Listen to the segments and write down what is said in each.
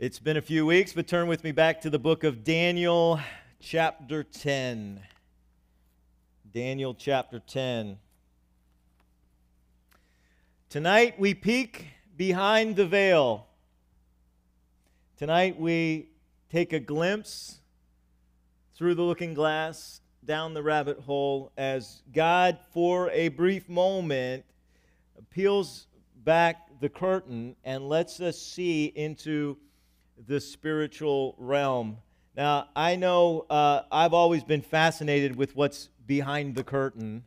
It's been a few weeks, but turn with me back to the book of Daniel, chapter 10. Daniel, chapter 10. Tonight we peek behind the veil. Tonight we take a glimpse through the looking glass, down the rabbit hole, as God, for a brief moment, peels back the curtain and lets us see into the spiritual realm. Now, I know I've always been fascinated with what's behind the curtain,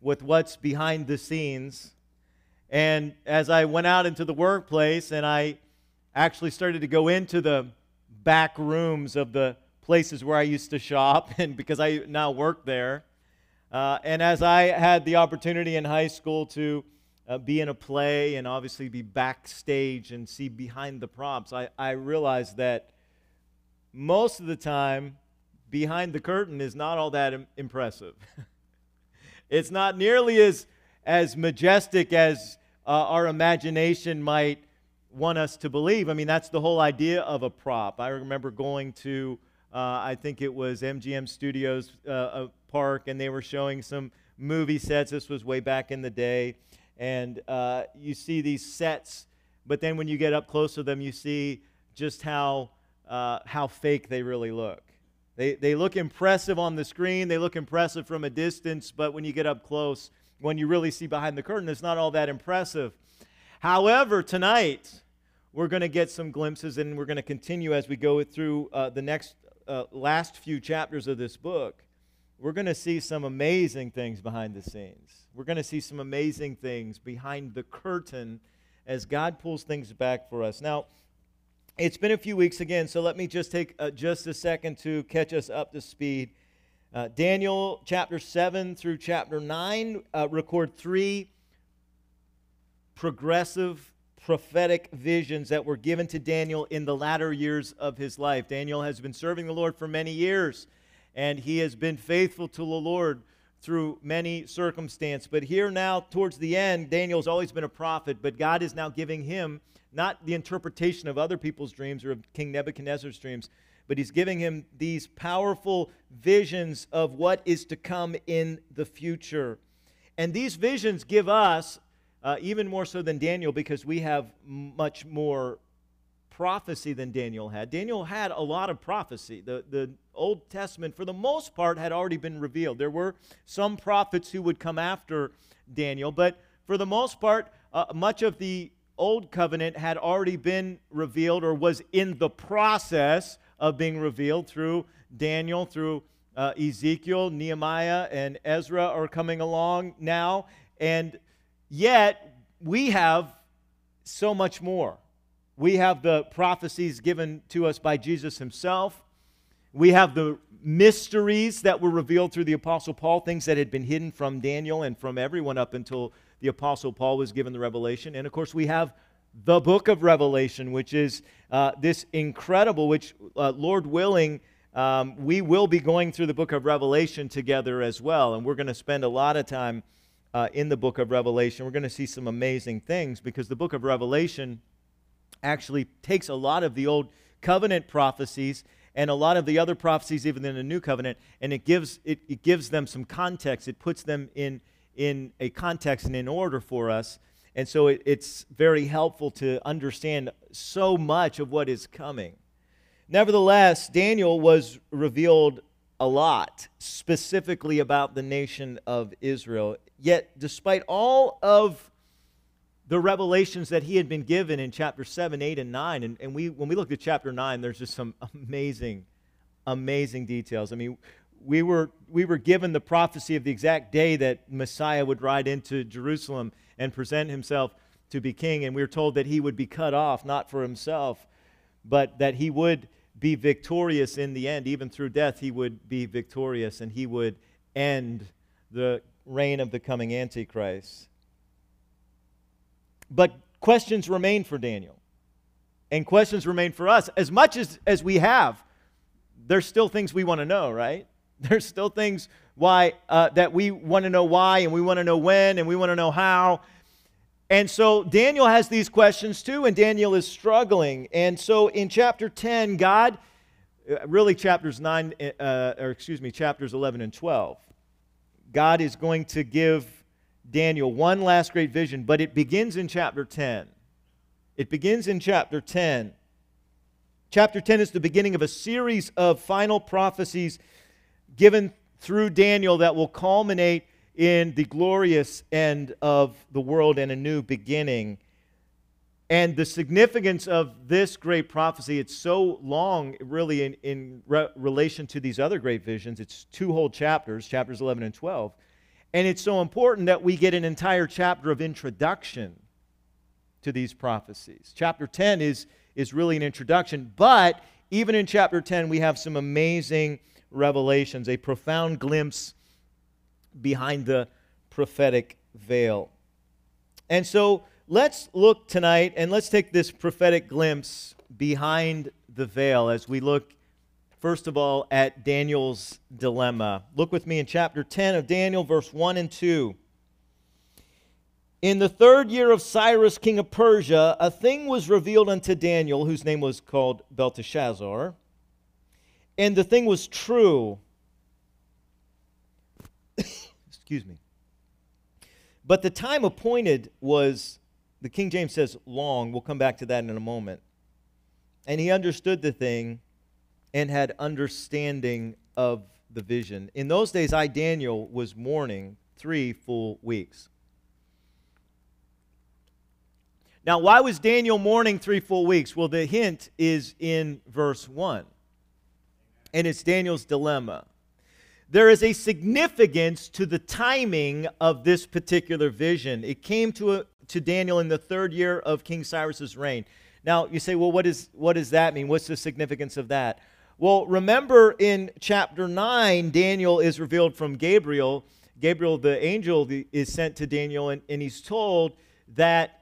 with what's behind the scenes. And as I went out into the workplace and I actually started to go into the back rooms of the places where I used to shop, and because I now work there. And as I had the opportunity in high school to be in a play and obviously be backstage and see behind the props, I realized that most of the time, behind the curtain is not all that impressive. It's not nearly as majestic as our imagination might want us to believe. I mean, that's the whole idea of a prop. I remember going to I think it was MGM Studios Park, and they were showing some movie sets. This was way back in the day. And you see these sets, but then when you get up close to them, you see just how fake they really look. They look impressive on the screen. They look impressive from a distance, but when you get up close, when you really see behind the curtain, it's not all that impressive. However, tonight, we're going to get some glimpses, and we're going to continue as we go through the next last few chapters of this book. We're going to see some amazing things behind the scenes. We're going to see some amazing things behind the curtain as God pulls things back for us. Now, it's been a few weeks again, so let me just take just a second to catch us up to speed. Daniel chapter 7 through chapter 9 record three progressive prophetic visions that were given to Daniel in the latter years of his life. Daniel has been serving the Lord for many years, and he has been faithful to the Lord through many circumstances. But here now, towards the end, Daniel's always been a prophet, but God is now giving him not the interpretation of other people's dreams or of King Nebuchadnezzar's dreams, but he's giving him these powerful visions of what is to come in the future. And these visions give us even more so than Daniel, because we have much more prophecy than Daniel had. Daniel had a lot of prophecy. The Old Testament, for the most part, had already been revealed. There were some prophets who would come after Daniel, but for the most part, much of the Old Covenant had already been revealed or was in the process of being revealed through Daniel, through Ezekiel, Nehemiah, and Ezra are coming along now, and yet, we have so much more. We have the prophecies given to us by Jesus himself. We have the mysteries that were revealed through the Apostle Paul, things that had been hidden from Daniel and from everyone up until the Apostle Paul was given the revelation. And of course, we have the book of Revelation, which is this incredible, which Lord willing, we will be going through the book of Revelation together as well. And we're going to spend a lot of time in the book of Revelation. We're going to see some amazing things because the book of Revelation actually takes a lot of the Old Covenant prophecies and a lot of the other prophecies even in the New Covenant, and it gives them some context. It puts them in a context and in order for us, and so it's very helpful to understand so much of what is coming. Nevertheless, Daniel was revealed a lot, specifically about the nation of Israel. Yet, despite all of the revelations that he had been given in chapter 7, 8, and 9, and when we looked at chapter 9, there's just some amazing, amazing details. I mean, we were given the prophecy of the exact day that Messiah would ride into Jerusalem and present himself to be king. And we were told that he would be cut off, not for himself, but that he would be victorious in the end. Even through death, he would be victorious, and he would end the reign of the coming Antichrist. But questions remain for Daniel, and questions remain for us. As much as we have, there's still things we want to know, right? There's still things why that we want to know why, and we want to know when, and we want to know how. And so Daniel has these questions too, and Daniel is struggling. And so in chapter 10, God, really chapters 11 and 12, God is going to give Daniel one last great vision, but it begins in chapter 10. It begins in chapter 10. Chapter 10 is the beginning of a series of final prophecies given through Daniel that will culminate in the glorious end of the world and a new beginning. And the significance of this great prophecy, it's so long really in relation to these other great visions. It's two whole chapters, chapters 11 and 12. And it's so important that we get an entire chapter of introduction to these prophecies. Chapter 10 is really an introduction, but even in chapter 10 we have some amazing revelations, a profound glimpse behind the prophetic veil. And so let's look tonight, and let's take this prophetic glimpse behind the veil as we look, first of all, at Daniel's dilemma. Look with me in chapter 10 of Daniel, verse 1 and 2. In the third year of Cyrus, king of Persia, a thing was revealed unto Daniel, whose name was called Belteshazzar, and the thing was true. Excuse me. But the time appointed was, the King James says, long. We'll come back to that in a moment. And he understood the thing and had understanding of the vision. In those days, I, Daniel, was mourning 3 full weeks. Now, why was Daniel mourning 3 full weeks? Well, the hint is in verse 1. And it's Daniel's dilemma. There is a significance to the timing of this particular vision. It came to Daniel in the third year of King Cyrus's reign. Now, you say, well, what does that mean? What's the significance of that? Well, remember in chapter 9, Daniel is revealed from Gabriel. Gabriel, the angel, is sent to Daniel, and he's told that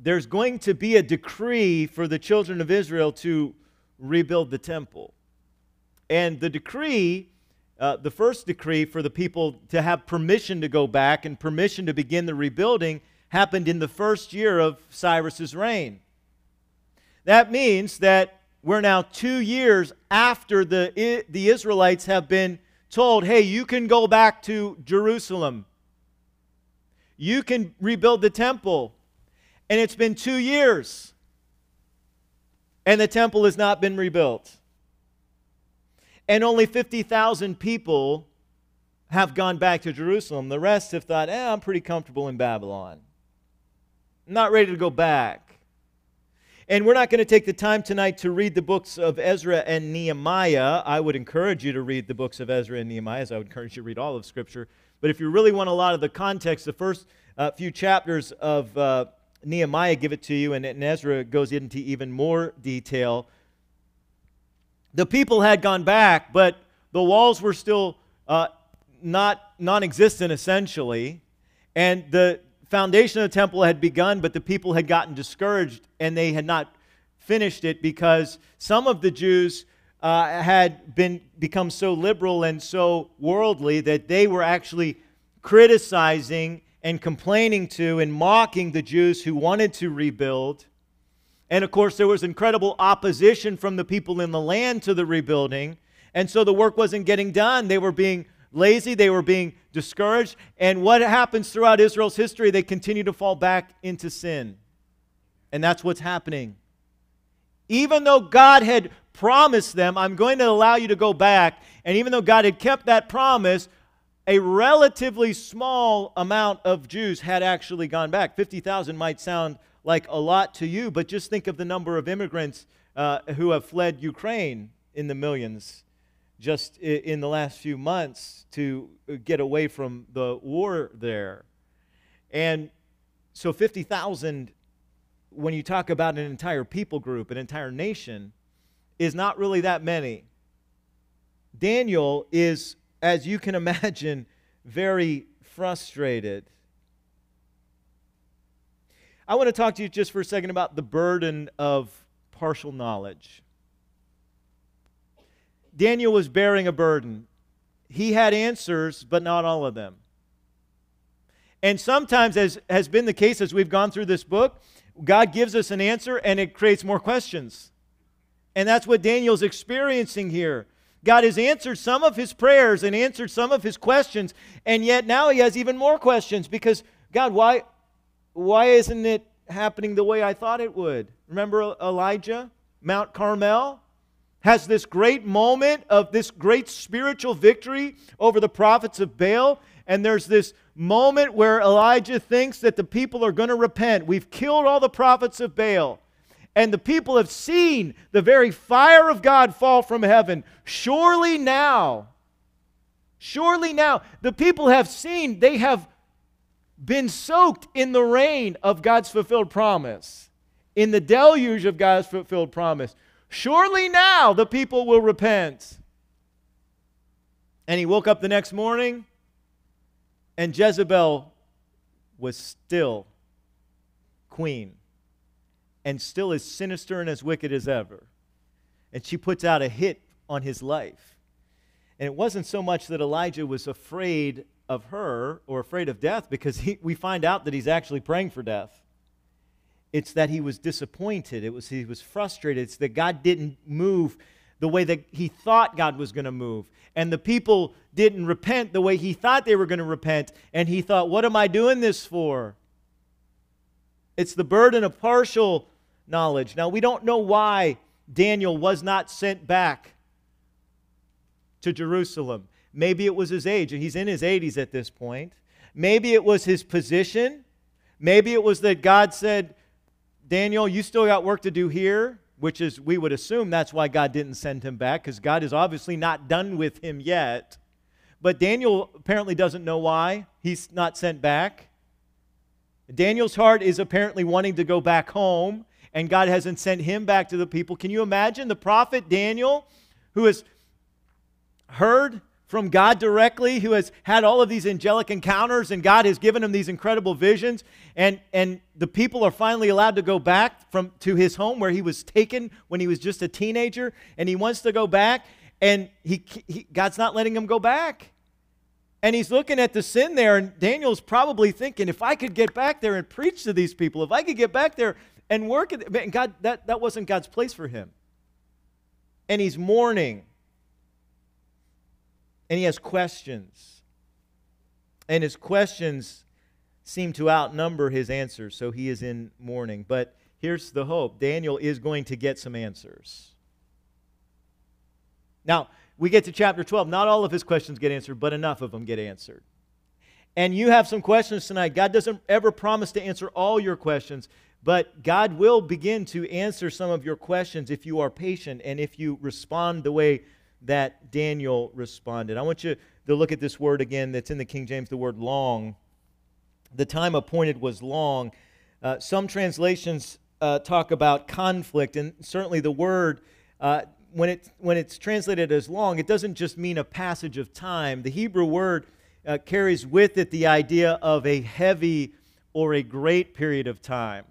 there's going to be a decree for the children of Israel to rebuild the temple. And the decree... the first decree for the people to have permission to go back and permission to begin the rebuilding happened in the first year of Cyrus's reign. That means that we're now 2 years after the Israelites have been told, hey, you can go back to Jerusalem. You can rebuild the temple. And it's been 2 years, and the temple has not been rebuilt. And only 50,000 people have gone back to Jerusalem. The rest have thought, I'm pretty comfortable in Babylon. I'm not ready to go back. And we're not going to take the time tonight to read the books of Ezra and Nehemiah. I would encourage you to read the books of Ezra and Nehemiah, as I would encourage you to read all of Scripture. But if you really want a lot of the context, the first few chapters of Nehemiah give it to you, and Ezra goes into even more detail. The people had gone back, but the walls were still non-existent, essentially. And the foundation of the temple had begun, but the people had gotten discouraged, and they had not finished it because some of the Jews had become so liberal and so worldly that they were actually criticizing and complaining to and mocking the Jews who wanted to rebuild. And, of course, there was incredible opposition from the people in the land to the rebuilding. And so the work wasn't getting done. They were being lazy. They were being discouraged. And what happens throughout Israel's history, they continue to fall back into sin. And that's what's happening. Even though God had promised them, I'm going to allow you to go back, and even though God had kept that promise, a relatively small amount of Jews had actually gone back. 50,000 might sound like a lot to you, but just think of the number of immigrants who have fled Ukraine in the millions. just in the last few months to get away from the war there. And so 50,000, when you talk about an entire people group, an entire nation, is not really that many. Daniel is, as you can imagine, very frustrated. I want to talk to you just for a second about the burden of partial knowledge. Daniel was bearing a burden. He had answers, but not all of them. And sometimes, as has been the case as we've gone through this book, God gives us an answer and it creates more questions. And that's what Daniel's experiencing here. God has answered some of his prayers and answered some of his questions, and yet now he has even more questions because, God, why isn't it happening the way I thought it would? Remember Elijah, Mount Carmel, has this great moment of this great spiritual victory over the prophets of Baal. And there's this moment where Elijah thinks that the people are going to repent. We've killed all the prophets of Baal. And the people have seen the very fire of God fall from heaven. Surely now, the people have seen, they have been soaked in the rain of God's fulfilled promise, in the deluge of God's fulfilled promise. Surely now the people will repent. And he woke up the next morning, and Jezebel was still queen, and still as sinister and as wicked as ever. And she puts out a hit on his life. And it wasn't so much that Elijah was afraid of her or afraid of death, because we find out that he's actually praying for death. It's that he was disappointed. He was frustrated. It's that God didn't move the way that he thought God was going to move. And the people didn't repent the way he thought they were going to repent. And he thought, what am I doing this for? It's the burden of partial knowledge. Now, we don't know why Daniel was not sent back to Jerusalem. Maybe it was his age. He's in his 80s at this point. Maybe it was his position. Maybe it was that God said, Daniel, you still got work to do here, which is, we would assume that's why God didn't send him back, because God is obviously not done with him yet. But Daniel apparently doesn't know why he's not sent back. Daniel's heart is apparently wanting to go back home, and God hasn't sent him back to the people. Can you imagine the prophet Daniel, who has heard from God directly, who has had all of these angelic encounters, and God has given him these incredible visions, and the people are finally allowed to go back to his home where he was taken when he was just a teenager, and he wants to go back, and God's not letting him go back. And he's looking at the sin there, and Daniel's probably thinking, if I could get back there and preach to these people, if I could get back there and work at it. God, that wasn't God's place for him. And he's mourning. And he has questions. And his questions seem to outnumber his answers, so he is in mourning. But here's the hope. Daniel is going to get some answers. Now, we get to chapter 12. Not all of his questions get answered, but enough of them get answered. And you have some questions tonight. God doesn't ever promise to answer all your questions, but God will begin to answer some of your questions if you are patient and if you respond the way that Daniel responded. I want you to look at this word again that's in the King James, the word long. The time appointed was long. Some translations talk about conflict, and certainly the word, when it's translated as long, it doesn't just mean a passage of time. The Hebrew word carries with it the idea of a heavy or a great period of time.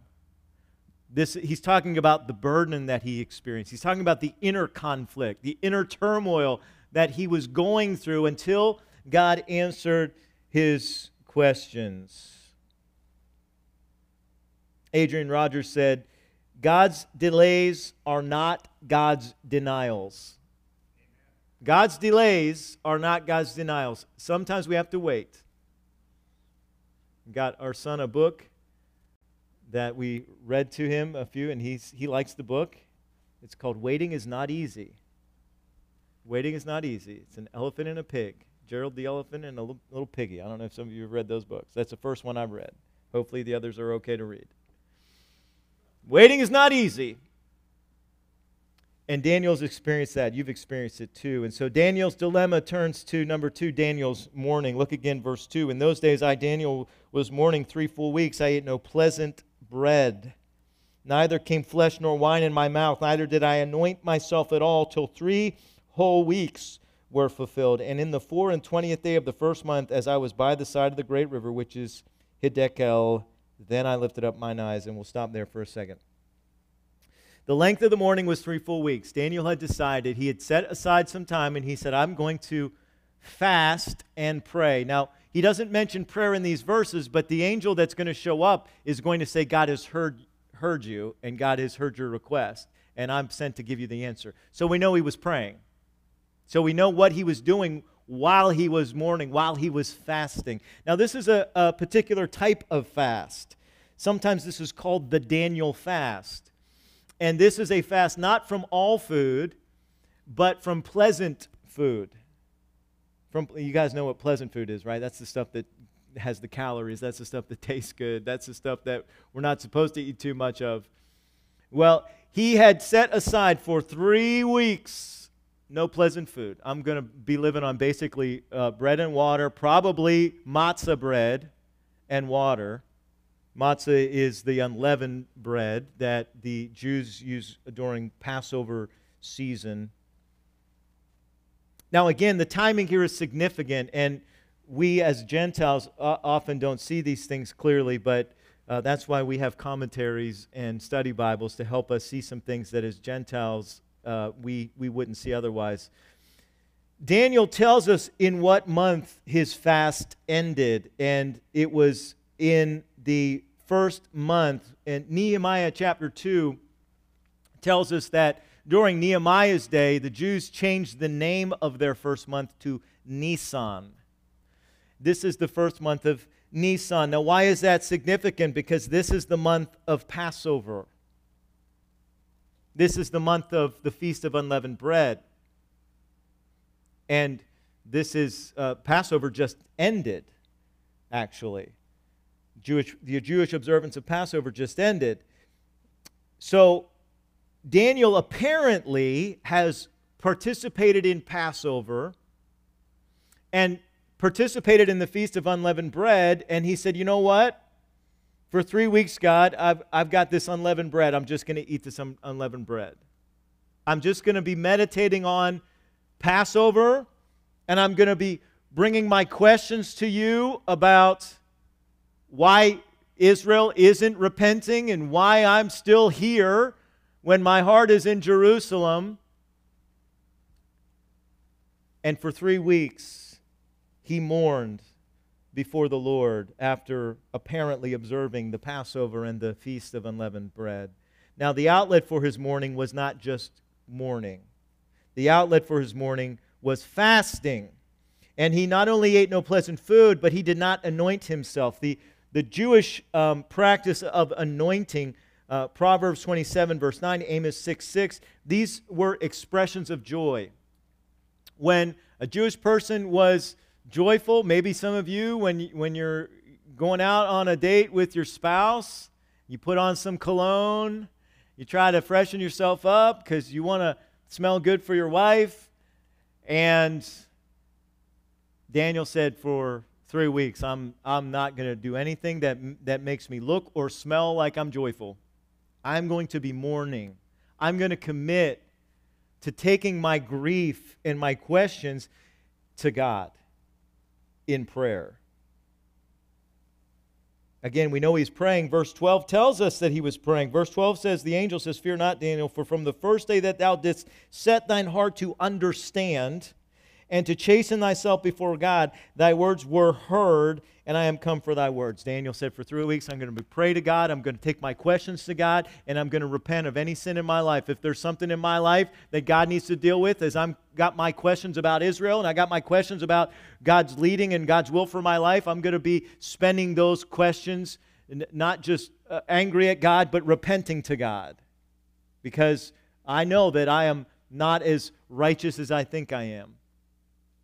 He's talking about the burden that he experienced. He's talking about the inner conflict, the inner turmoil that he was going through until God answered his questions. Adrian Rogers said, God's delays are not God's denials. God's delays are not God's denials. Sometimes we have to wait. Got our son a book that we read to him a few, and he likes the book. It's called Waiting is Not Easy. Waiting is Not Easy. It's an elephant and a pig. Gerald the elephant and a little piggy. I don't know if some of you have read those books. That's the first one I've read. Hopefully the others are okay to read. Waiting is not easy. And Daniel's experienced that. You've experienced it too. And so Daniel's dilemma turns to number two, Daniel's mourning. Look again, verse 2. In those days I, Daniel, was mourning 3 full weeks. I ate no pleasant bread. Neither came flesh nor wine in my mouth. Neither did I anoint myself at all till 3 whole weeks were fulfilled. And in the 24th day of the 1st month, as I was by the side of the great river, which is Hidekel, then I lifted up mine eyes. And we'll stop there for a second. The length of the mourning was 3 full weeks. Daniel had decided, he had set aside some time, and he said, I'm going to fast and pray. Now, he doesn't mention prayer in these verses, but the angel that's going to show up is going to say, God has heard you, and God has heard your request, and I'm sent to give you the answer. So we know he was praying. So we know what he was doing while he was mourning, while he was fasting. Now, this is a particular type of fast. Sometimes this is called the Daniel fast. And this is a fast not from all food, but from pleasant food. You guys know what pleasant food is, right? That's the stuff that has the calories. That's the stuff that tastes good. That's the stuff that we're not supposed to eat too much of. Well, he had set aside for 3 weeks no pleasant food. I'm going to be living on basically bread and water, probably matzah bread and water. Matzah is the unleavened bread that the Jews use during Passover season. Now again, the timing here is significant, and we as Gentiles often don't see these things clearly, but that's why we have commentaries and study Bibles to help us see some things that as Gentiles we wouldn't see otherwise. Daniel tells us in what month his fast ended, and it was in the 1st month. And Nehemiah chapter 2 tells us that during Nehemiah's day, the Jews changed the name of their 1st month to Nisan. This is the 1st month of Nisan. Now, why is that significant? Because this is the month of Passover. This is the month of the Feast of Unleavened Bread. And this is, Passover just ended, actually. The Jewish observance of Passover just ended. So Daniel apparently has participated in Passover and participated in the Feast of Unleavened Bread, and he said, you know what? For 3 weeks, God, I've got this unleavened bread. I'm just going to eat this unleavened bread. I'm just going to be meditating on Passover, and I'm going to be bringing my questions to you about why Israel isn't repenting and why I'm still here when my heart is in Jerusalem. And for 3 weeks, he mourned before the Lord after apparently observing the Passover and the Feast of Unleavened Bread. Now, the outlet for his mourning was not just mourning. The outlet for his mourning was fasting. And he not only ate no pleasant food, but he did not anoint himself. The Jewish practice of anointing, Proverbs 27, verse 9, Amos 6, 6, these were expressions of joy. When a Jewish person was joyful, maybe some of you, when you're going out on a date with your spouse, you put on some cologne, you try to freshen yourself up because you want to smell good for your wife. And Daniel said, for 3 weeks, I'm not going to do anything that makes me look or smell like I'm joyful. I'm going to be mourning. I'm going to commit to taking my grief and my questions to God in prayer. Again, we know he's praying. Verse 12 tells us that he was praying. Verse 12 says, the angel says, fear not, Daniel, for from the first day that thou didst set thine heart to understand and to chasten thyself before God, thy words were heard, and I am come for thy words. Daniel said, for 3 weeks, I'm going to pray to God, I'm going to take my questions to God, and I'm going to repent of any sin in my life. If there's something in my life that God needs to deal with, as I've got my questions about Israel, and I got my questions about God's leading and God's will for my life, I'm going to be spending those questions, not just angry at God, but repenting to God. Because I know that I am not as righteous as I think I am.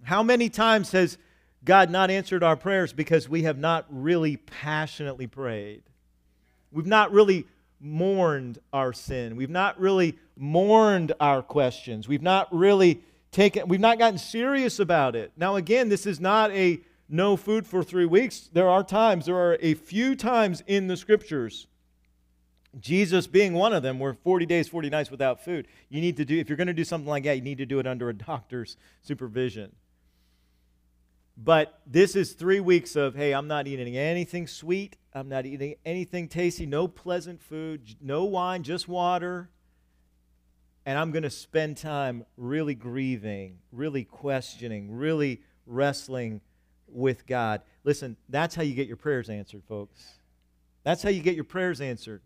How many times has God not answered our prayers because we have not really passionately prayed? We've not really mourned our sin. We've not really mourned our questions. We've not really we've not gotten serious about it. Now, again, this is not a no food for 3 weeks. There are a few times in the Scriptures, Jesus being one of them, where 40 days, 40 nights without food. You need to do, if you're going to do something like that, you need to do it under a doctor's supervision. But this is 3 weeks of, hey, I'm not eating anything sweet. I'm not eating anything tasty, no pleasant food, no wine, just water. And I'm going to spend time really grieving, really questioning, really wrestling with God. Listen, that's how you get your prayers answered, folks. That's how you get your prayers answered.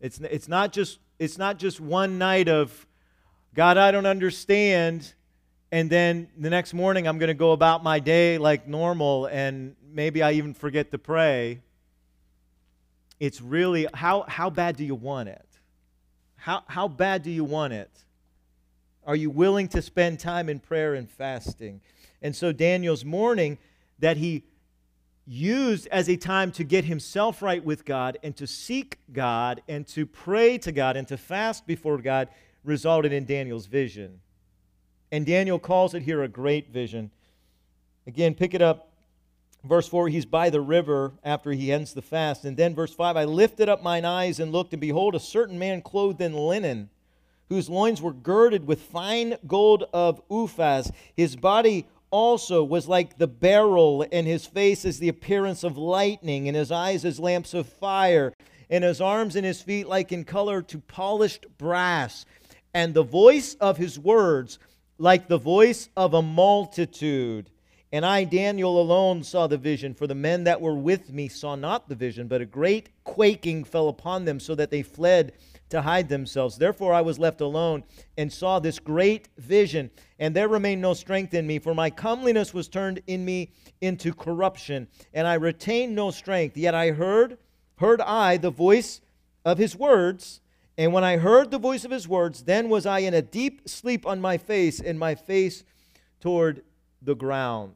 It's not just one night of, God, I don't understand, and then the next morning I'm going to go about my day like normal, and maybe I even forget to pray. It's really, how bad do you want it? How bad do you want it? Are you willing to spend time in prayer and fasting? And so Daniel's mourning that he used as a time to get himself right with God and to seek God and to pray to God and to fast before God resulted in Daniel's vision. And Daniel calls it here a great vision. Again, pick it up. Verse 4, he's by the river after he ends the fast. And then verse 5, I lifted up mine eyes and looked, and behold, a certain man clothed in linen, whose loins were girded with fine gold of Uphaz. His body also was like the beryl, and his face is the appearance of lightning, and his eyes as lamps of fire, and his arms and his feet like in color to polished brass, and the voice of his words like the voice of a multitude. And I, Daniel, alone saw the vision, for the men that were with me saw not the vision, but a great quaking fell upon them, so that they fled to hide themselves. Therefore I was left alone and saw this great vision, and there remained no strength in me, for my comeliness was turned in me into corruption, and I retained no strength. Yet I heard I the voice of his words, and when I heard the voice of his words, then was I in a deep sleep on my face, and my face toward the ground.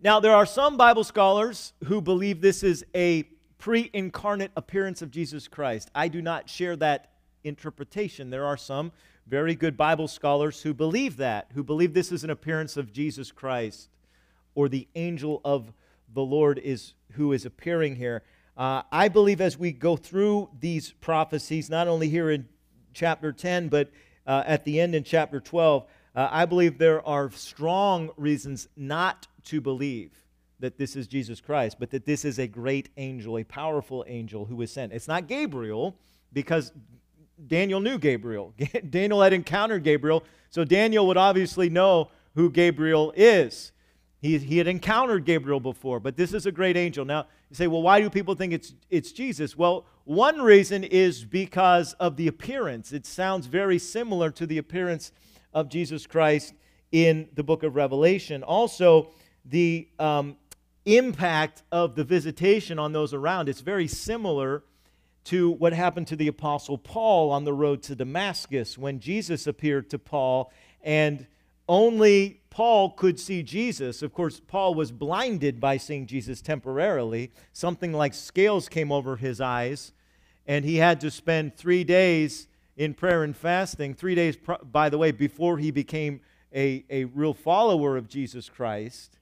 Now there are some Bible scholars who believe this is a pre-incarnate appearance of Jesus Christ. I do not share that interpretation. There are some very good Bible scholars who believe that, who believe this is an appearance of Jesus Christ, or the angel of the Lord is who is appearing here. I believe as we go through these prophecies, not only here in chapter 10, but at the end in chapter 12, I believe there are strong reasons not to believe that this is Jesus Christ, but that this is a great angel, a powerful angel who was sent. It's not Gabriel, because Daniel knew Gabriel. Daniel had encountered Gabriel, so Daniel would obviously know who Gabriel is. He had encountered Gabriel before, but this is a great angel. Now, you say, well, why do people think it's Jesus? Well, one reason is because of the appearance. It sounds very similar to the appearance of Jesus Christ in the book of Revelation. Also, the impact of the visitation on those around. It's very similar to what happened to the Apostle Paul on the road to Damascus when Jesus appeared to Paul, and only Paul could see Jesus. Of course, Paul was blinded by seeing Jesus temporarily. Something like scales came over his eyes, and he had to spend 3 days in prayer and fasting, 3 days, by the way, before he became a real follower of Jesus Christ.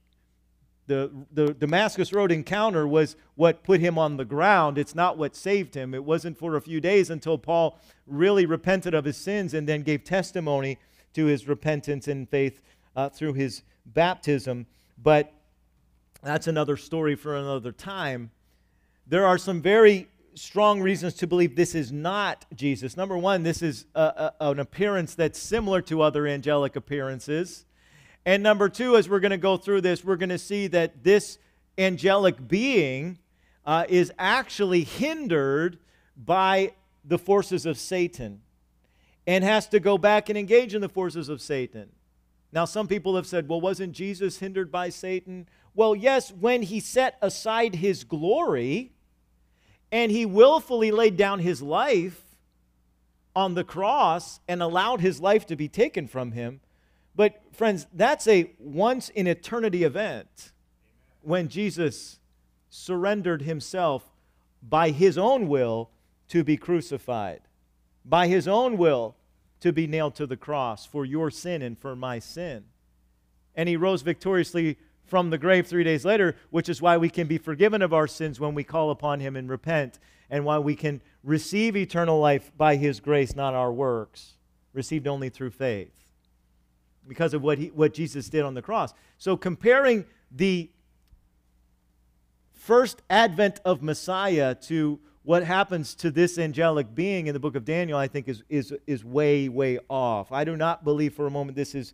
The Damascus Road encounter was what put him on the ground. It's not what saved him. It wasn't for a few days until Paul really repented of his sins and then gave testimony to his repentance and faith through his baptism. But that's another story for another time. There are some very strong reasons to believe this is not Jesus. Number one, this is an appearance that's similar to other angelic appearances. And number two, as we're going to go through this, we're going to see that this angelic being is actually hindered by the forces of Satan and has to go back and engage in the forces of Satan. Now, some people have said, well, wasn't Jesus hindered by Satan? Well, yes, when he set aside his glory and he willfully laid down his life on the cross and allowed his life to be taken from him. But friends, that's a once-in-eternity event when Jesus surrendered himself by his own will to be crucified, by his own will to be nailed to the cross for your sin and for my sin. And he rose victoriously from the grave 3 days later, which is why we can be forgiven of our sins when we call upon him and repent, and why we can receive eternal life by his grace, not our works, received only through faith, because of what Jesus did on the cross. So comparing the first advent of Messiah to what happens to this angelic being in the book of Daniel, I think is way, way off. I do not believe for a moment this is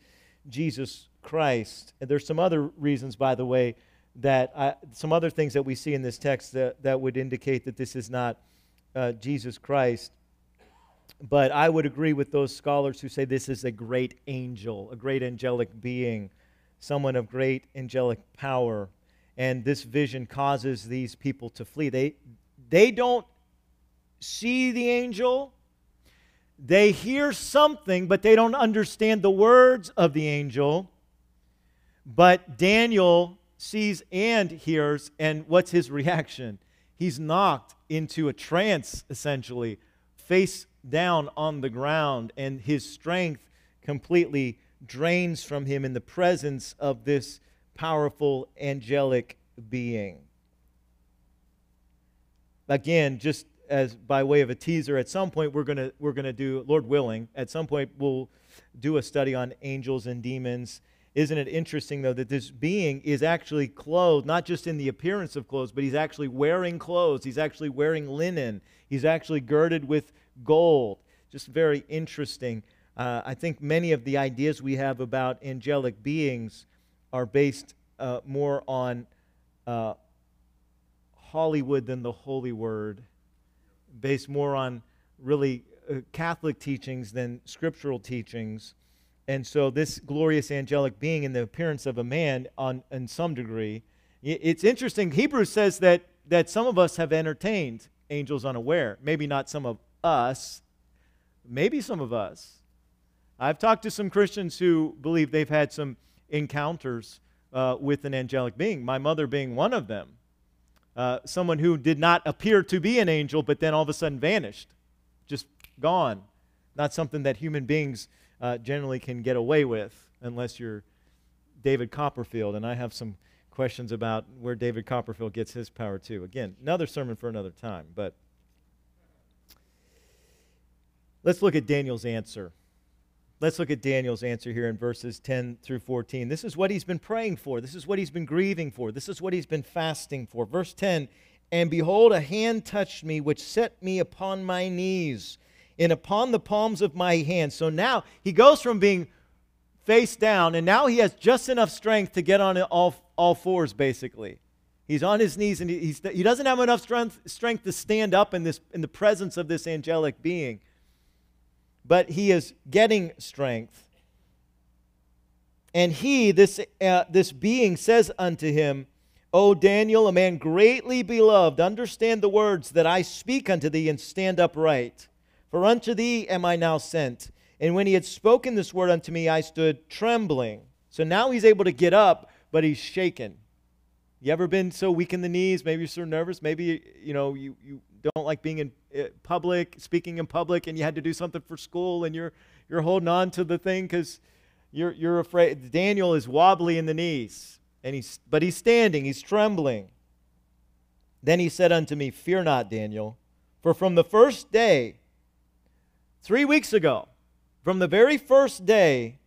Jesus Christ. And there's some other reasons, by the way, that some other things that we see in this text that would indicate that this is not Jesus Christ. But I would agree with those scholars who say this is a great angel, a great angelic being, someone of great angelic power. And this vision causes these people to flee. They don't see the angel. They hear something, but they don't understand the words of the angel. But Daniel sees and hears, and what's his reaction? He's knocked into a trance, essentially, face down on the ground, and his strength completely drains from him in the presence of this powerful angelic being. Again, just as by way of a teaser, at some point we're gonna do, Lord willing, at some point we'll do a study on angels and demons. Isn't it interesting, though, that this being is actually clothed, not just in the appearance of clothes, but he's actually wearing clothes. He's actually wearing linen. He's actually girded with gold. Just very interesting. I think many of the ideas we have about angelic beings are based more on Hollywood than the Holy Word, based more on really Catholic teachings than scriptural teachings. And so this glorious angelic being in the appearance of a man in some degree, it's interesting. Hebrews says that some of us have entertained angels unaware. Maybe not some of us, maybe some of us. I've talked to some Christians who believe they've had some encounters with an angelic being, my mother being one of them. Someone who did not appear to be an angel, but then all of a sudden vanished, just gone. Not something that human beings generally can get away with, unless you're David Copperfield. And I have some questions about where David Copperfield gets his power too. Again, another sermon for another time. But let's look at Daniel's answer. Let's look at Daniel's answer here in verses 10 through 14. This is what he's been praying for. This is what he's been grieving for. This is what he's been fasting for. Verse 10, "And behold, a hand touched me, which set me upon my knees, and upon the palms of my hands." So now he goes from being face down, and now he has just enough strength to get on all fours, basically. He's on his knees, and he doesn't have enough strength to stand up in the presence of this angelic being. But he is getting strength. And he, this being, says unto him, "O Daniel, a man greatly beloved, understand the words that I speak unto thee, and stand upright. For unto thee am I now sent." And when he had spoken this word unto me, I stood trembling. So now he's able to get up, but he's shaken. You ever been so weak in the knees? Maybe you're so nervous. Maybe, you don't like being in public, speaking in public, and you had to do something for school, and you're holding on to the thing because you're afraid. Daniel is wobbly in the knees, and but he's standing, he's trembling. Then he said unto me, "Fear not, Daniel, for from the first day," 3 weeks ago, "from the very first day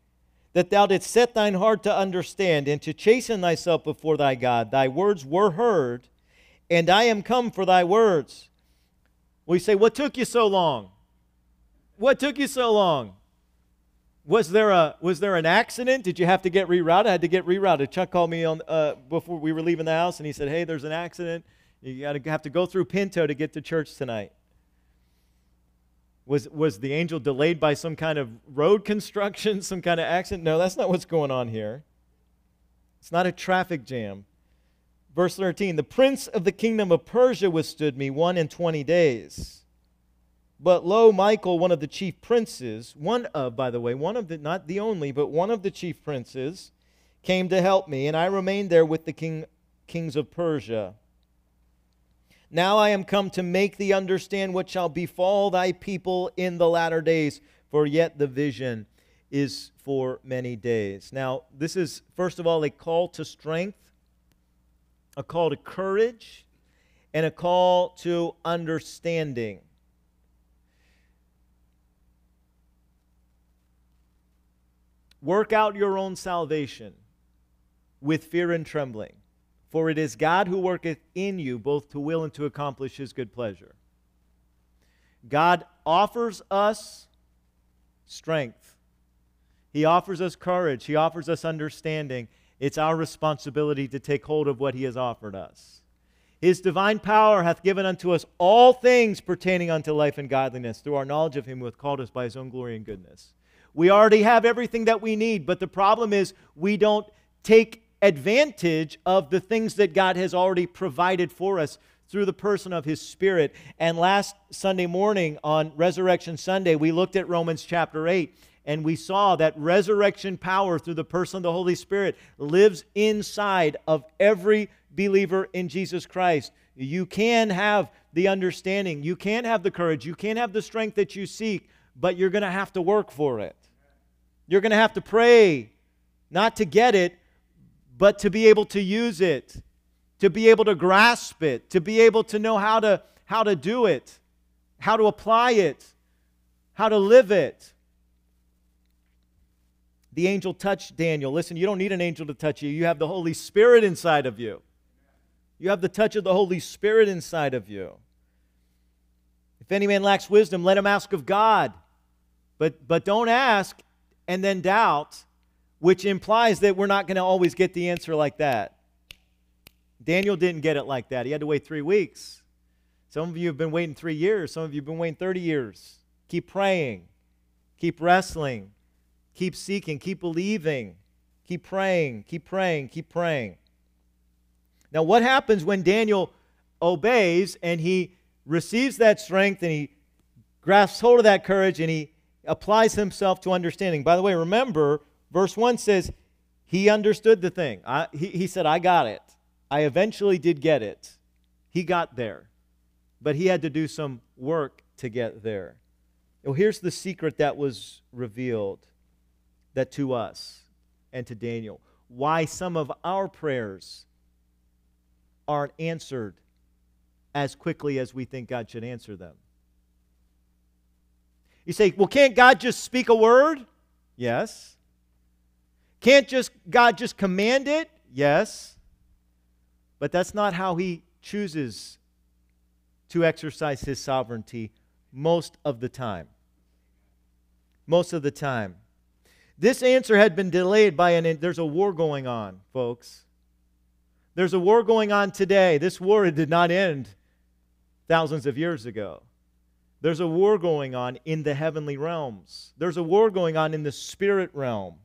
that thou didst set thine heart to understand and to chasten thyself before thy God, thy words were heard, and I am come for thy words." We say, what took you so long? What took you so long? Was there an accident? Did you have to get rerouted? I had to get rerouted. Chuck called me on before we were leaving the house, and he said, "Hey, there's an accident. You have to go through Pinto to get to church tonight." Was the angel delayed by some kind of road construction, some kind of accident? No, that's not what's going on here. It's not a traffic jam. Verse 13, "The prince of the kingdom of Persia withstood me 21 days. But lo, Michael, one of the chief princes," not the only, but one of the chief princes, "came to help me, and I remained there with the kings of Persia. Now I am come to make thee understand what shall befall thy people in the latter days, for yet the vision is for many days. Now, this is, first of all, a call to strength, a call to courage, and a call to understanding. Work out your own salvation with fear and trembling, for it is God who worketh in you both to will and to accomplish his good pleasure. God offers us strength. He offers us courage. He offers us understanding. It's our responsibility to take hold of what he has offered us. His divine power hath given unto us all things pertaining unto life and godliness through our knowledge of him who hath called us by his own glory and goodness. We already have everything that we need, but the problem is we don't take advantage of the things that God has already provided for us through the person of His Spirit. And last Sunday morning on Resurrection Sunday, we looked at Romans chapter 8, and we saw that resurrection power through the person of the Holy Spirit lives inside of every believer in Jesus Christ. You can have the understanding, you can have the courage, you can have the strength that you seek, but you're going to have to work for it. You're going to have to pray, not to get it, but to be able to use it, to be able to grasp it, to be able to know how to do it, how to apply it, how to live it. The angel touched Daniel. Listen, you don't need an angel to touch you. You have the Holy Spirit inside of you. You have the touch of the Holy Spirit inside of you. If any man lacks wisdom, let him ask of God. But don't ask and then doubt, which implies that we're not going to always get the answer like that. Daniel didn't get it like that. He had to wait 3 weeks. Some of you have been waiting 3 years. Some of you have been waiting 30 years. Keep praying. Keep wrestling. Keep seeking. Keep believing. Keep praying. Keep praying. Keep praying. Now, what happens when Daniel obeys and he receives that strength and he grasps hold of that courage and he applies himself to understanding? By the way, remember, verse 1 says, he understood the thing. He said, I got it. I eventually did get it. He got there. But he had to do some work to get there. Well, here's the secret that was revealed that to us and to Daniel. Why some of our prayers aren't answered as quickly as we think God should answer them. You say, well, can't God just speak a word? Yes. Can't God just command it? Yes. But that's not how He chooses to exercise His sovereignty most of the time. Most of the time. This answer had been delayed by there's a war going on, folks. There's a war going on today. This war did not end thousands of years ago. There's a war going on in the heavenly realms. There's a war going on in the spirit realm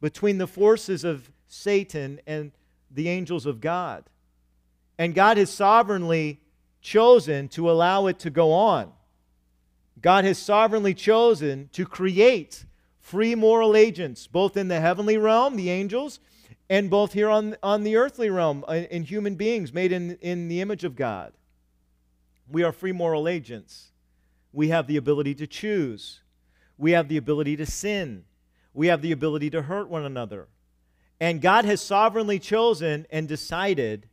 between the forces of Satan and the angels of God. And God has sovereignly chosen to allow it to go on. God has sovereignly chosen to create free moral agents, both in the heavenly realm, the angels, and both here on the earthly realm, in human beings made in the image of God. We are free moral agents. We have the ability to choose. We have the ability to sin. We have the ability to hurt one another. And God has sovereignly chosen and decided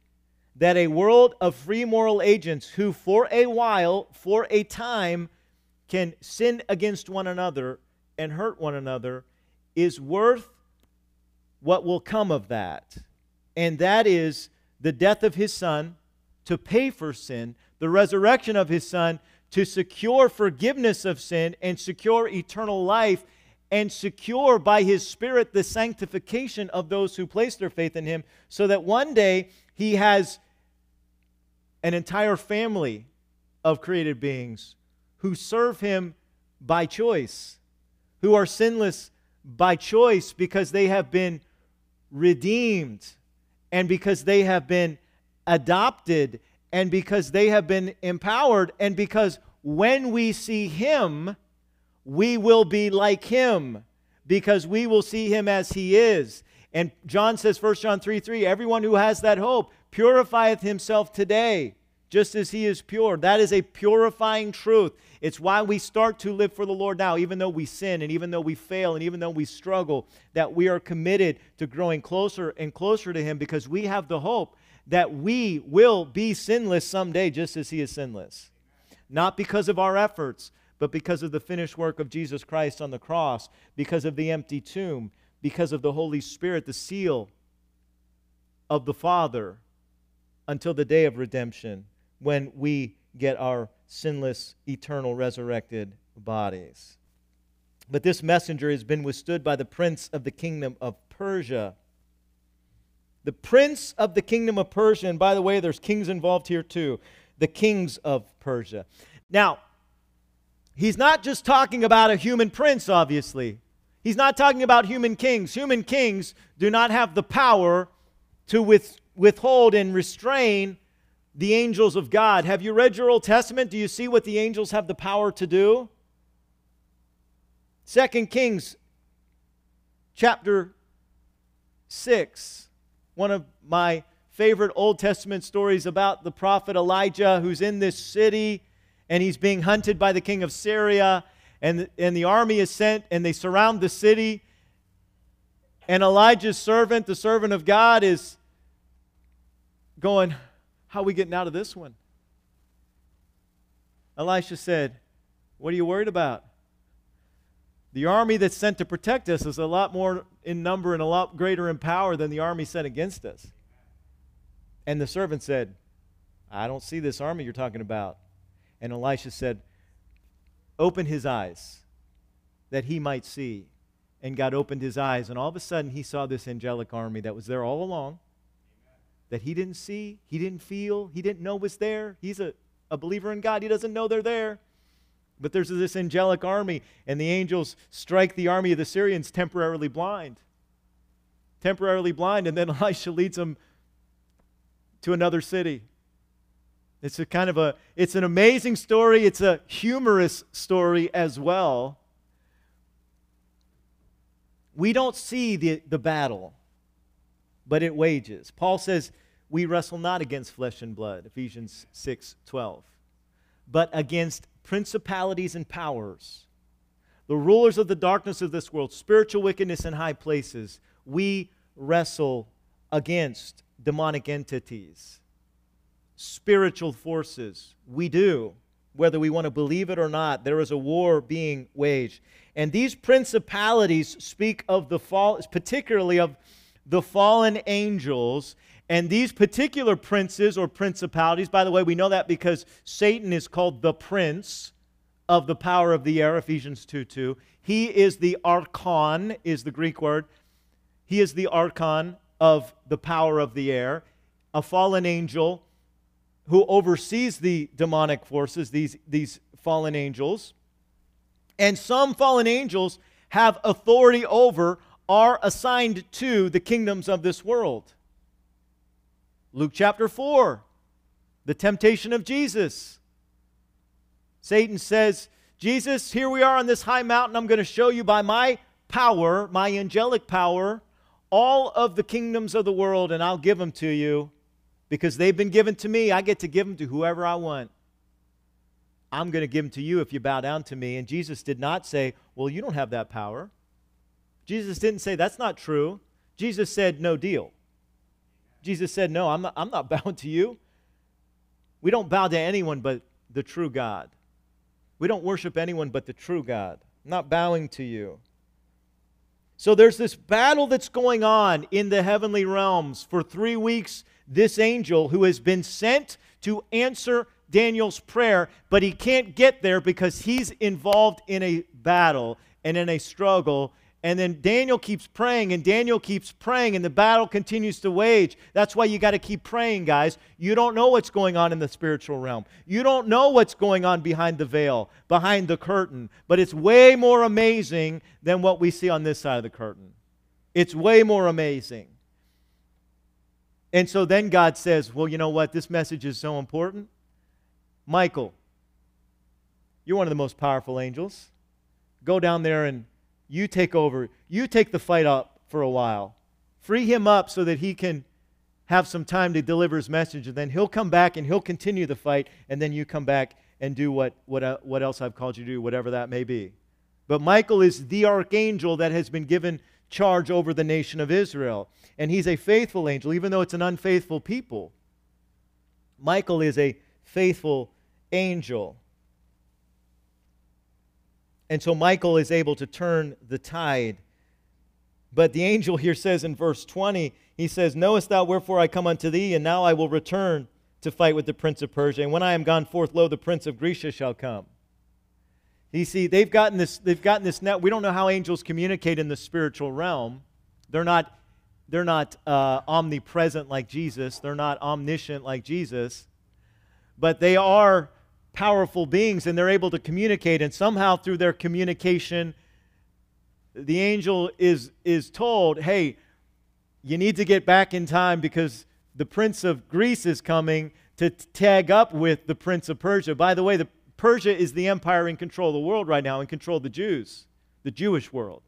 that a world of free moral agents who for a while, for a time, can sin against one another and hurt one another is worth what will come of that. And that is the death of His Son to pay for sin, the resurrection of His Son to secure forgiveness of sin and secure eternal life and secure by His Spirit the sanctification of those who place their faith in Him, so that one day He has an entire family of created beings who serve Him by choice, who are sinless by choice because they have been redeemed and because they have been adopted and because they have been empowered, and because when we see Him, we will be like Him because we will see Him as He is. And John says, First John 3:3, everyone who has that hope purifieth himself today, just as he is pure. That is a purifying truth. It's why we start to live for the Lord now, even though we sin and even though we fail and even though we struggle, that we are committed to growing closer and closer to him, because we have the hope that we will be sinless someday, just as he is sinless. Not because of our efforts, but because of the finished work of Jesus Christ on the cross, because of the empty tomb, because of the Holy Spirit, the seal of the Father, until the day of redemption, when we get our sinless, eternal, resurrected bodies. But this messenger has been withstood by the prince of the kingdom of Persia. The prince of the kingdom of Persia, and by the way, there's kings involved here too, the kings of Persia. Now, he's not just talking about a human prince, obviously. He's not talking about human kings. Human kings do not have the power to withhold and restrain the angels of God. Have you read your Old Testament? Do you see what the angels have the power to do? 2 Kings chapter 6, one of my favorite Old Testament stories about the prophet Elijah, who's in this city and he's being hunted by the king of Syria, and the army is sent and they surround the city, and Elijah's servant, the servant of God, is going, how are we getting out of this one? Elisha said, what are you worried about? The army that's sent to protect us is a lot more in number and a lot greater in power than the army sent against us. And the servant said, I don't see this army you're talking about. And Elisha said, open his eyes that he might see. And God opened his eyes, and all of a sudden he saw this angelic army that was there all along, that he didn't see, he didn't feel, he didn't know was there. He's a believer in God. He doesn't know they're there. But there's this angelic army, and the angels strike the army of the Syrians temporarily blind. Temporarily blind, and then Elisha leads them to another city. It's a kind of it's an amazing story. It's a humorous story as well. We don't see the battle, but it wages. Paul says, we wrestle not against flesh and blood, Ephesians 6:12, but against principalities and powers, the rulers of the darkness of this world, spiritual wickedness in high places. We wrestle against demonic entities, spiritual forces. We do, whether we want to believe it or not. There is a war being waged. And these principalities speak of the fall, particularly of the fallen angels, and these particular princes or principalities, by the way, we know that because Satan is called the prince of the power of the air, Ephesians 2:2. He is the archon, is the Greek word. He is the archon of the power of the air, a fallen angel who oversees the demonic forces, these fallen angels. And some fallen angels have authority over, are assigned to the kingdoms of this world. Luke chapter 4, the temptation of Jesus. Satan says, Jesus, here we are on this high mountain. I'm going to show you by my power, my angelic power, all of the kingdoms of the world, and I'll give them to you because they've been given to me. I get to give them to whoever I want. I'm going to give them to you if you bow down to me. And Jesus did not say, well, you don't have that power. Jesus didn't say, that's not true. Jesus said, no deal. Jesus said, no, I'm not bowing to you. We don't bow to anyone but the true God. We don't worship anyone but the true God. I'm not bowing to you. So there's this battle that's going on in the heavenly realms. For 3 weeks, this angel who has been sent to answer Daniel's prayer, but he can't get there because he's involved in a battle and in a struggle. And then Daniel keeps praying, and Daniel keeps praying, and the battle continues to wage. That's why you got to keep praying, guys. You don't know what's going on in the spiritual realm. You don't know what's going on behind the veil, behind the curtain. But it's way more amazing than what we see on this side of the curtain. It's way more amazing. And so then God says, well, you know what? This message is so important. Michael, you're one of the most powerful angels. Go down there and you take over. You take the fight up for a while. Free him up so that he can have some time to deliver his message, and then he'll come back and he'll continue the fight, and then you come back and do what else I've called you to do, whatever that may be. But Michael is the archangel that has been given charge over the nation of Israel. And he's a faithful angel, even though it's an unfaithful people. Michael is a faithful angel. And so Michael is able to turn the tide. But the angel here says in verse 20, he says, "Knowest thou wherefore I come unto thee? And now I will return to fight with the prince of Persia. And when I am gone forth, lo, the prince of Greece shall come." You see, they've gotten this net. We don't know how angels communicate in the spiritual realm. They're not omnipresent like Jesus. They're not omniscient like Jesus. But they are powerful beings, and they're able to communicate. And somehow through their communication, the angel is told, "Hey, you need to get back in time because the prince of Greece is coming to tag up with the prince of Persia." By the way, the Persia is the empire in control of the world right now, in control of the Jews, the Jewish world.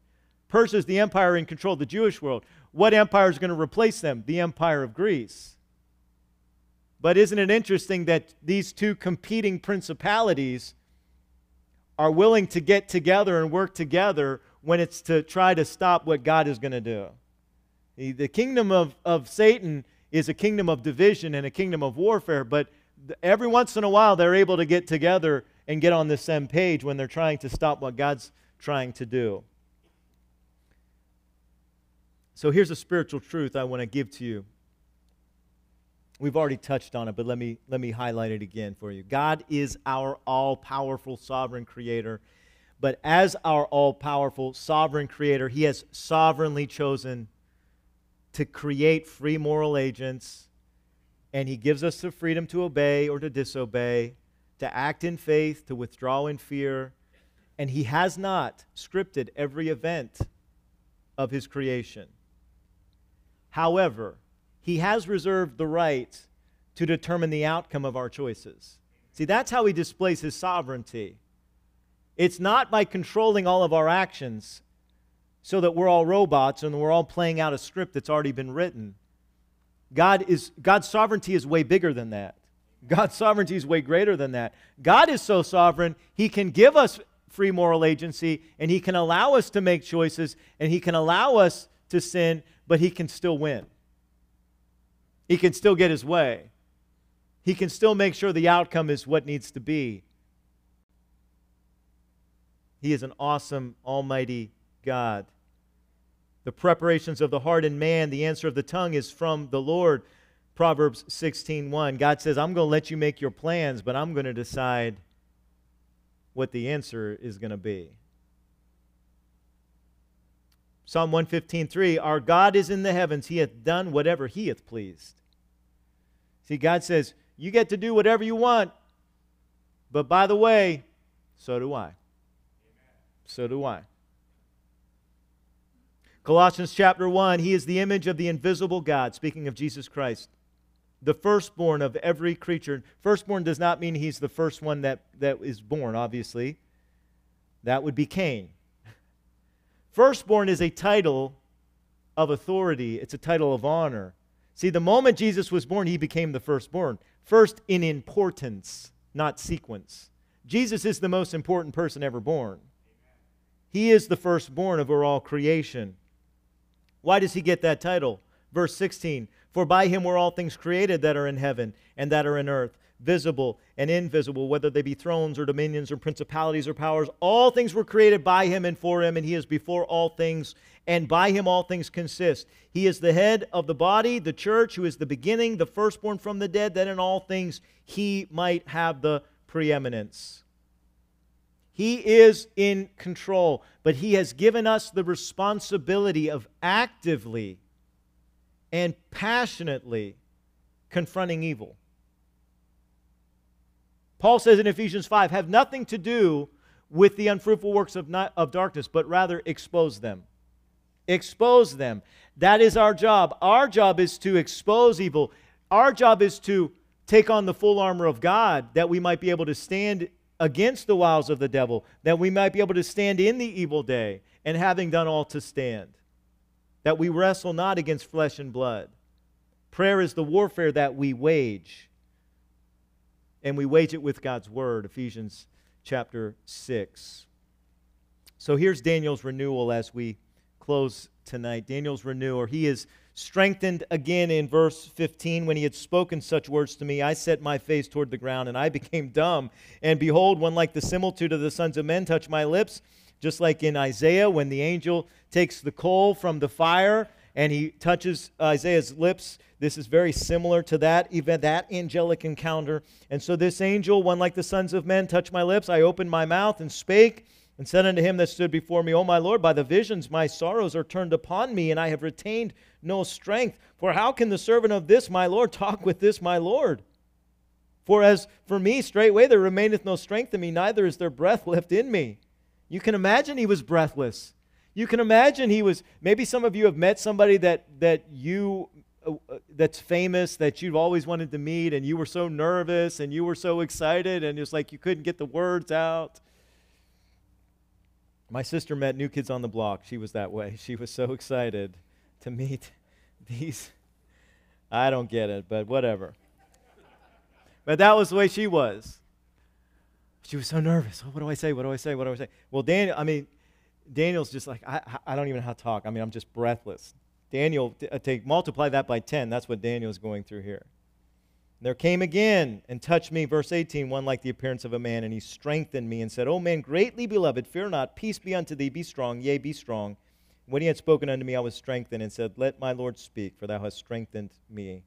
Persia is the empire in control of the Jewish world. What empire is going to replace them? The empire of Greece. But isn't it interesting that these two competing principalities are willing to get together and work together when it's to try to stop what God is going to do? The kingdom of Satan is a kingdom of division and a kingdom of warfare, but every once in a while, they're able to get together and get on the same page when they're trying to stop what God's trying to do. So here's a spiritual truth I want to give to you. We've already touched on it, but let me highlight it again for you. God is our all-powerful sovereign creator, but as our all-powerful sovereign creator, He has sovereignly chosen to create free moral agents. And He gives us the freedom to obey or to disobey, to act in faith, to withdraw in fear. And He has not scripted every event of His creation. However, He has reserved the right to determine the outcome of our choices. See, that's how He displays His sovereignty. It's not by controlling all of our actions so that we're all robots and we're all playing out a script that's already been written. God's sovereignty is way bigger than that. God's sovereignty is way greater than that. God is so sovereign, He can give us free moral agency, and He can allow us to make choices, and He can allow us to sin, but He can still win. He can still get His way. He can still make sure the outcome is what needs to be. He is an awesome, almighty God. The preparations of the heart and man, the answer of the tongue is from the Lord. Proverbs 16:1. God says, "I'm going to let you make your plans, but I'm going to decide what the answer is going to be." Psalm 115:3. "Our God is in the heavens. He hath done whatever He hath pleased." See, God says, you get to do whatever you want, but by the way, so do I. Amen. So do I. Colossians chapter 1, He is the image of the invisible God, speaking of Jesus Christ, the firstborn of every creature. Firstborn does not mean He's the first one that is born, obviously. That would be Cain. Firstborn is a title of authority. It's a title of honor. See, the moment Jesus was born, He became the firstborn. First in importance, not sequence. Jesus is the most important person ever born. He is the firstborn over all creation. Why does He get that title? Verse 16, "For by Him were all things created that are in heaven and that are in earth, visible and invisible, whether they be thrones or dominions or principalities or powers. All things were created by Him and for Him, and He is before all things, and by Him all things consist. He is the head of the body, the church, who is the beginning, the firstborn from the dead, that in all things He might have the preeminence." He is in control, but He has given us the responsibility of actively and passionately confronting evil. Paul says in Ephesians 5, "Have nothing to do with the unfruitful works of darkness, but rather expose them." Expose them. That is our job. Our job is to expose evil. Our job is to take on the full armor of God that we might be able to stand against the wiles of the devil, that we might be able to stand in the evil day, and having done all to stand, that we wrestle not against flesh and blood, Prayer is the warfare that we wage, and we wage it with God's word, Ephesians chapter 6. So here's Daniel's renewal as we close tonight. Daniel's renewal. He is strengthened again in verse 15. When he had spoken such words to me, I set my face toward the ground, and I became dumb. And behold, one like the similitude of the sons of men touched my lips, just like in Isaiah when the angel takes the coal from the fire and he touches Isaiah's lips. This is very similar to that, even that angelic encounter. And so this angel, one like the sons of men, touched my lips. I opened my mouth and spake, and said unto him that stood before me, O my Lord, by the visions my sorrows are turned upon me, and I have retained no strength. For how can the servant of this my Lord talk with this my Lord? For as for me, straightway there remaineth no strength in me, neither is there breath left in me. You can imagine he was breathless. You can imagine he was, maybe some of you have met somebody that's famous, that you've always wanted to meet, and you were so nervous, and you were so excited, and it's like you couldn't get the words out. My sister met New Kids on the Block. She was that way. She was so excited to meet these. I don't get it, but whatever. But that was the way she was. She was so nervous. Oh, what do I say? What do I say? What do I say? Well, Daniel's just like, I don't even know how to talk. I mean, I'm just breathless. Daniel, multiply that by 10. That's what Daniel's going through here. There came again and touched me, verse 18, one like the appearance of a man, and he strengthened me and said, O man, greatly beloved, fear not, peace be unto thee, be strong, yea, be strong. When he had spoken unto me, I was strengthened and said, Let my Lord speak, for thou hast strengthened me.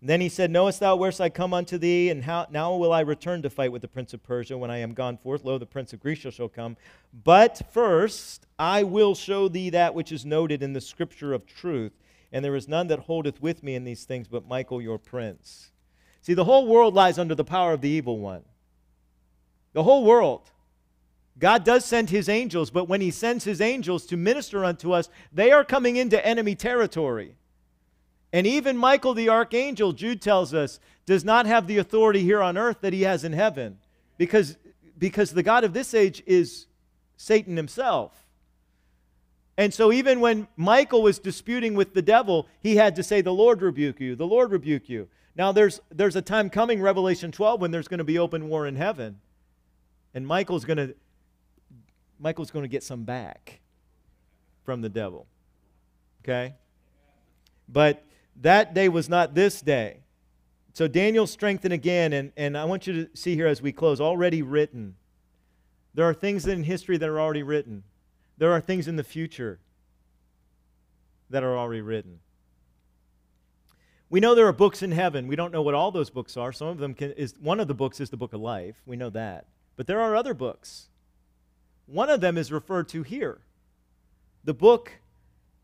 And then he said, Knowest thou whence I come unto thee, and how now will I return to fight with the prince of Persia when I am gone forth? Lo, the prince of Greece shall come. But first I will show thee that which is noted in the scripture of truth, and there is none that holdeth with me in these things but Michael your prince. See, the whole world lies under the power of the evil one. The whole world. God does send his angels, but when he sends his angels to minister unto us, they are coming into enemy territory. And even Michael the archangel, Jude tells us, does not have the authority here on earth that he has in heaven, because the God of this age is Satan himself. And so even when Michael was disputing with the devil, he had to say, the Lord rebuke you, the Lord rebuke you. Now, there's a time coming, Revelation 12, when there's going to be open war in heaven. And Michael's going to get some back from the devil. Okay? But that day was not this day. So Daniel's strengthened again, and I want you to see here as we close, already written. There are things in history that are already written. There are things in the future that are already written. We know there are books in heaven. We don't know what all those books are. Some of them one of the books is the book of life. We know that. But there are other books. One of them is referred to here, the book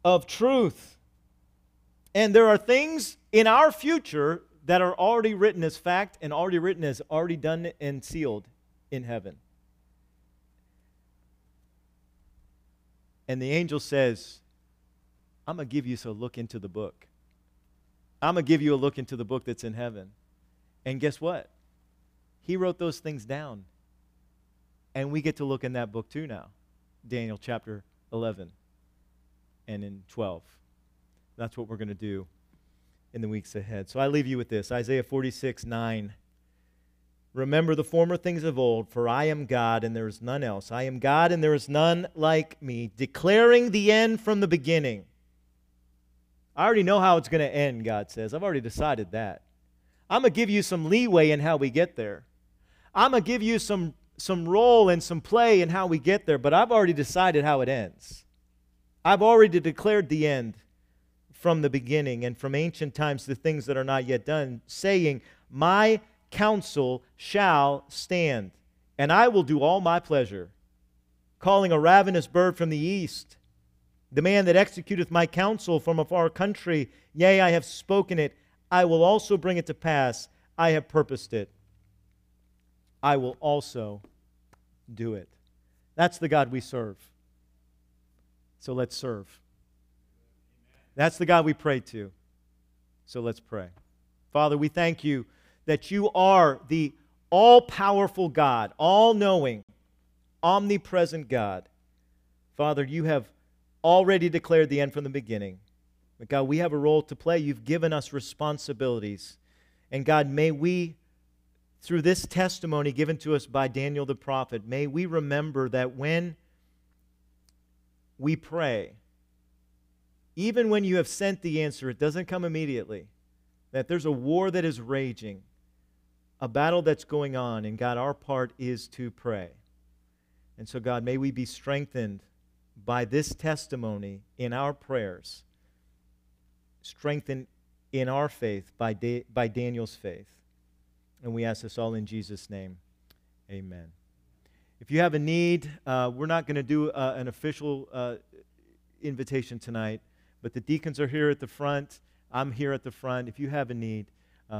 of truth. And there are things in our future that are already written as fact and already written as already done and sealed in heaven. And the angel says, I'm going to give you a look into the book. I'm going to give you a look into the book that's in heaven. And guess what? He wrote those things down. And we get to look in that book too now. Daniel chapter 11 and in 12. That's what we're going to do in the weeks ahead. So I leave you with this. Isaiah 46:9. Remember the former things of old, for I am God and there is none else. I am God and there is none like me, declaring the end from the beginning. I already know how it's going to end, God says. I've already decided that. I'm going to give you some leeway in how we get there. I'm going to give you some role and some play in how we get there, but I've already decided how it ends. I've already declared the end from the beginning and from ancient times the things that are not yet done, saying, My counsel shall stand, and I will do all my pleasure, calling a ravenous bird from the east, the man that executeth my counsel from a far country, yea, I have spoken it. I will also bring it to pass. I have purposed it. I will also do it. That's the God we serve. So let's serve. That's the God we pray to. So let's pray. Father, we thank you that you are the all-powerful God, all-knowing, omnipresent God. Father, you have already declared the end from the beginning. But God, we have a role to play. You've given us responsibilities. And God, may we, through this testimony given to us by Daniel the prophet, may we remember that when we pray, even when you have sent the answer, it doesn't come immediately, that there's a war that is raging, a battle that's going on, and God, our part is to pray. And so, God, may we be strengthened by this testimony in our prayers, strengthened in our faith by Daniel's faith. And we ask this all in Jesus' name. Amen. If you have a need, we're not going to do an official invitation tonight, but the deacons are here at the front. I'm here at the front. If you have a need,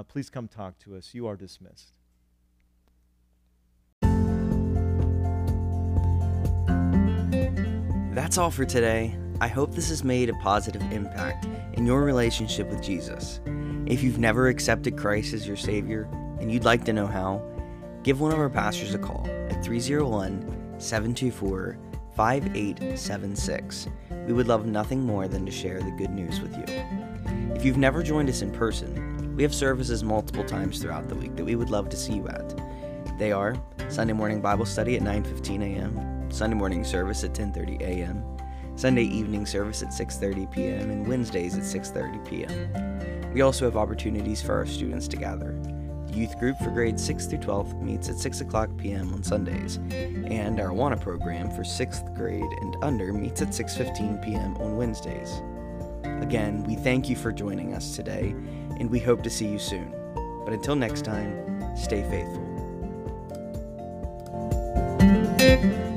please come talk to us. You are dismissed. That's all for today. I hope this has made a positive impact in your relationship with Jesus. If you've never accepted Christ as your Savior and you'd like to know how, give one of our pastors a call at 301-724-5876. We would love nothing more than to share the good news with you. If you've never joined us in person, we have services multiple times throughout the week that we would love to see you at. They are Sunday morning Bible study at 9:15 a.m., Sunday morning service at 10:30 a.m., Sunday evening service at 6:30 p.m., and Wednesdays at 6:30 p.m. We also have opportunities for our students to gather. The youth group for grades 6 through 12 meets at 6:00 p.m. on Sundays, and our WANA program for 6th grade and under meets at 6:15 p.m. on Wednesdays. Again, we thank you for joining us today, and we hope to see you soon. But until next time, stay faithful.